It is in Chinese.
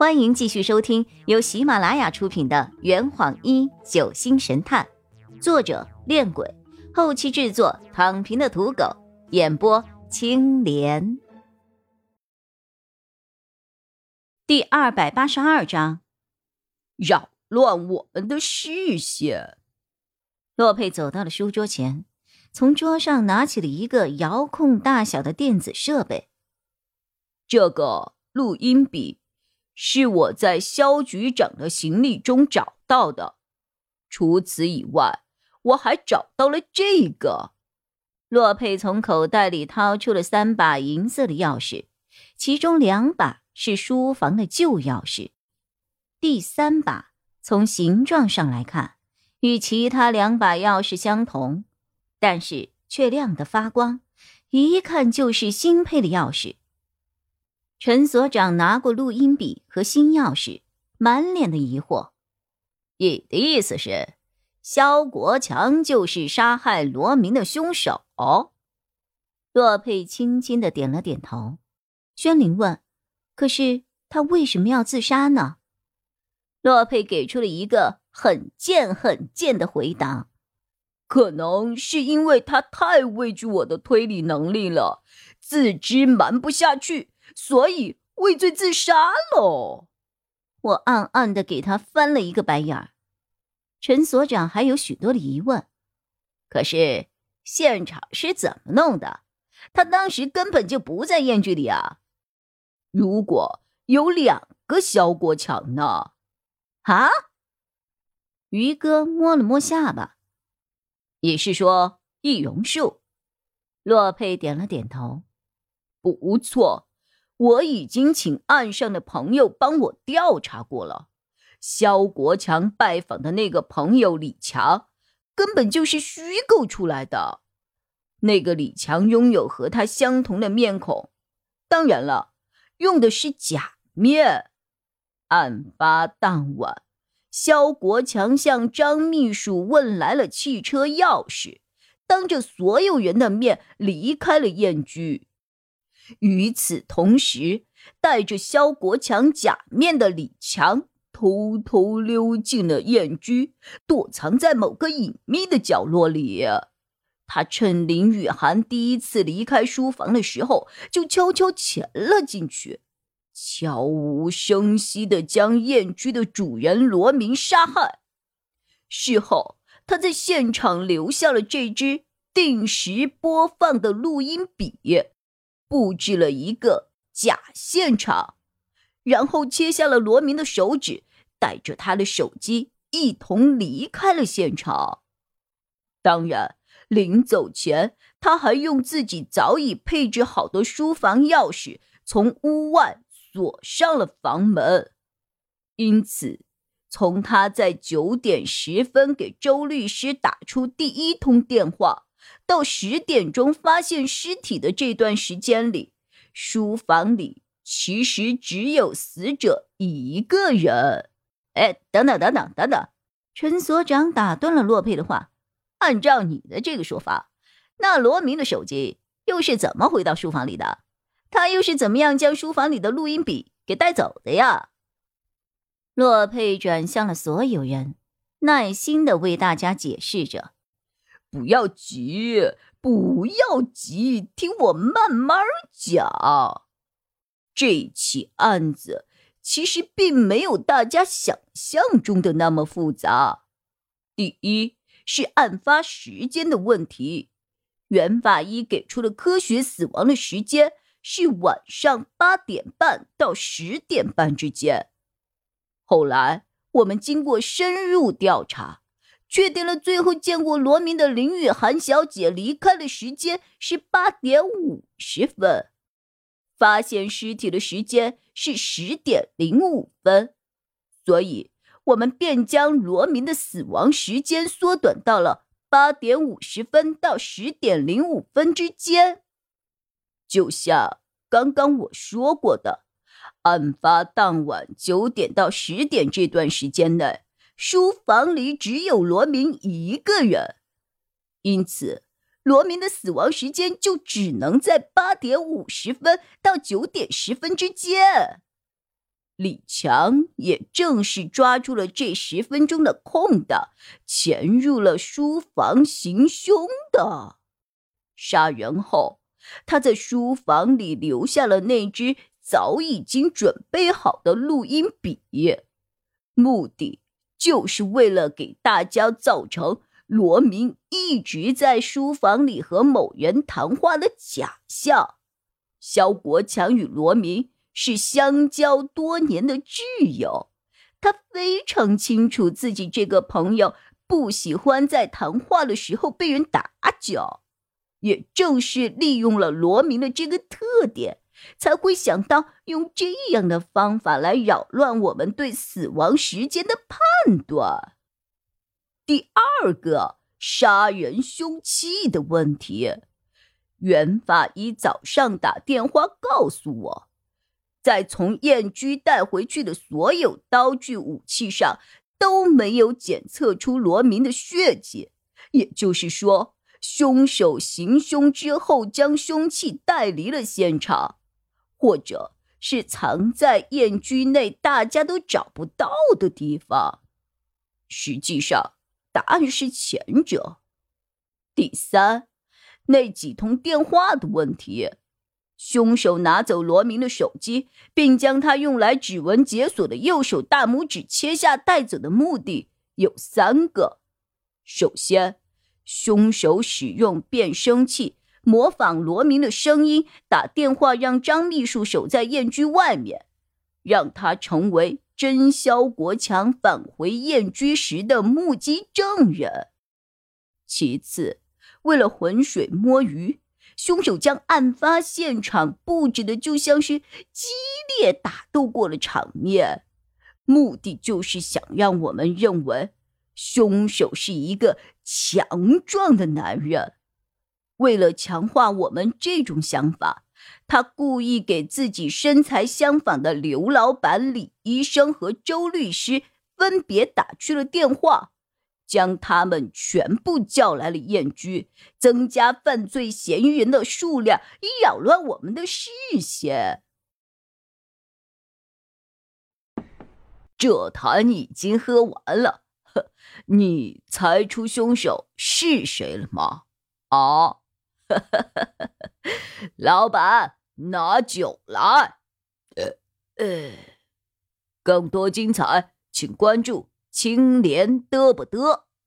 欢迎继续收听由喜马拉雅出品的《圆谎一九星神探》，作者恋鬼，后期制作躺平的土狗，演播青莲。第282章，扰乱我们的视线。洛佩走到了书桌前，从桌上拿起了一个遥控大小的电子设备。这个录音笔是我在肖局长的行李中找到的，除此以外，我还找到了这个。洛佩从口袋里掏出了3把银色的钥匙，其中2把是书房的旧钥匙，第3把从形状上来看，与其他2把钥匙相同，但是却亮得发光，一看就是新配的钥匙。陈所长拿过录音笔和新钥匙，满脸的疑惑。你的意思是，肖国强就是杀害罗明的凶手？洛佩轻轻地点了点头。宣灵问，可是他为什么要自杀呢？洛佩给出了一个很贱很贱的回答。可能是因为他太畏惧我的推理能力了，自知瞒不下去，所以畏罪自杀喽。我暗暗地给他翻了一个白眼儿。陈所长还有许多的疑问，可是现场是怎么弄的？他当时根本就不在宴局里啊！如果有2个肖国强呢？啊？于哥摸了摸下巴，也是说易容术。洛佩点了点头，不错。我已经请岸上的朋友帮我调查过了，肖国强拜访的那个朋友李强根本就是虚构出来的。那个李强拥有和他相同的面孔，当然了，用的是假面。案发当晚，肖国强向张秘书问来了汽车钥匙，当着所有人的面离开了宴居。与此同时，带着肖国强假面的李强偷偷溜进了燕居，躲藏在某个隐秘的角落里。他趁林雨涵第一次离开书房的时候，就悄悄潜了进去，悄无声息地将燕居的主人罗明杀害。事后，他在现场留下了这支定时播放的录音笔，布置了一个假现场，然后切下了罗明的手指，带着他的手机一同离开了现场。当然，临走前，他还用自己早已配置好的书房钥匙从屋外锁上了房门。因此，从他在9点10分给周律师打出第1通电话到10点钟发现尸体的这段时间里，书房里其实只有死者1个人。等等，陈所长打断了洛佩的话，按照你的这个说法，那罗明的手机又是怎么回到书房里的？他又是怎么样将书房里的录音笔给带走的呀？洛佩转向了所有人，耐心地为大家解释着。不要急，听我慢慢讲。这起案子其实并没有大家想象中的那么复杂。第一是案发时间的问题，袁法医给出了科学死亡的时间是晚上8点半到10点半之间。后来我们经过深入调查，确定了最后见过罗明的林雨涵小姐离开的时间是8点50分，发现尸体的时间是10点05分，所以我们便将罗明的死亡时间缩短到了8点50分到10点05分之间。就像刚刚我说过的，案发当晚9点到10点这段时间内，书房里只有罗明1个人，因此罗明的死亡时间就只能在8点50分到9点10分之间。李强也正是抓住了这10分钟的空档，潜入了书房行凶的。杀人后，他在书房里留下了那支早已经准备好的录音笔，目的就是为了给大家造成罗明一直在书房里和某人谈话的假象。萧国强与罗明是相交多年的挚友，他非常清楚自己这个朋友不喜欢在谈话的时候被人打搅，也正是利用了罗明的这个特点，才会想到用这样的方法来扰乱我们对死亡时间的判断。第二个，杀人凶器的问题。袁法医早上打电话告诉我，在从燕居带回去的所有刀具武器上都没有检测出罗明的血迹，也就是说，凶手行凶之后将凶器带离了现场，或者是藏在燕居内大家都找不到的地方。实际上，答案是前者。第三，那几通电话的问题。凶手拿走罗明的手机，并将他用来指纹解锁的右手大拇指切下带走的目的有3个。首先，凶手使用变声器模仿罗明的声音打电话让张秘书守在燕居外面，让他成为真萧国强返回燕居时的目击证人。其次，为了浑水摸鱼，凶手将案发现场布置的就像是激烈打斗过的场面，目的就是想让我们认为凶手是一个强壮的男人。为了强化我们这种想法，他故意给自己身材相仿的刘老板、李医生和周律师分别打去了电话，将他们全部叫来了燕居，增加犯罪嫌疑人的数量，以扰乱我们的视线。这坛已经喝完了，你猜出凶手是谁了吗？啊，老板，拿酒来。更多精彩，请关注青莲嘚不嘚。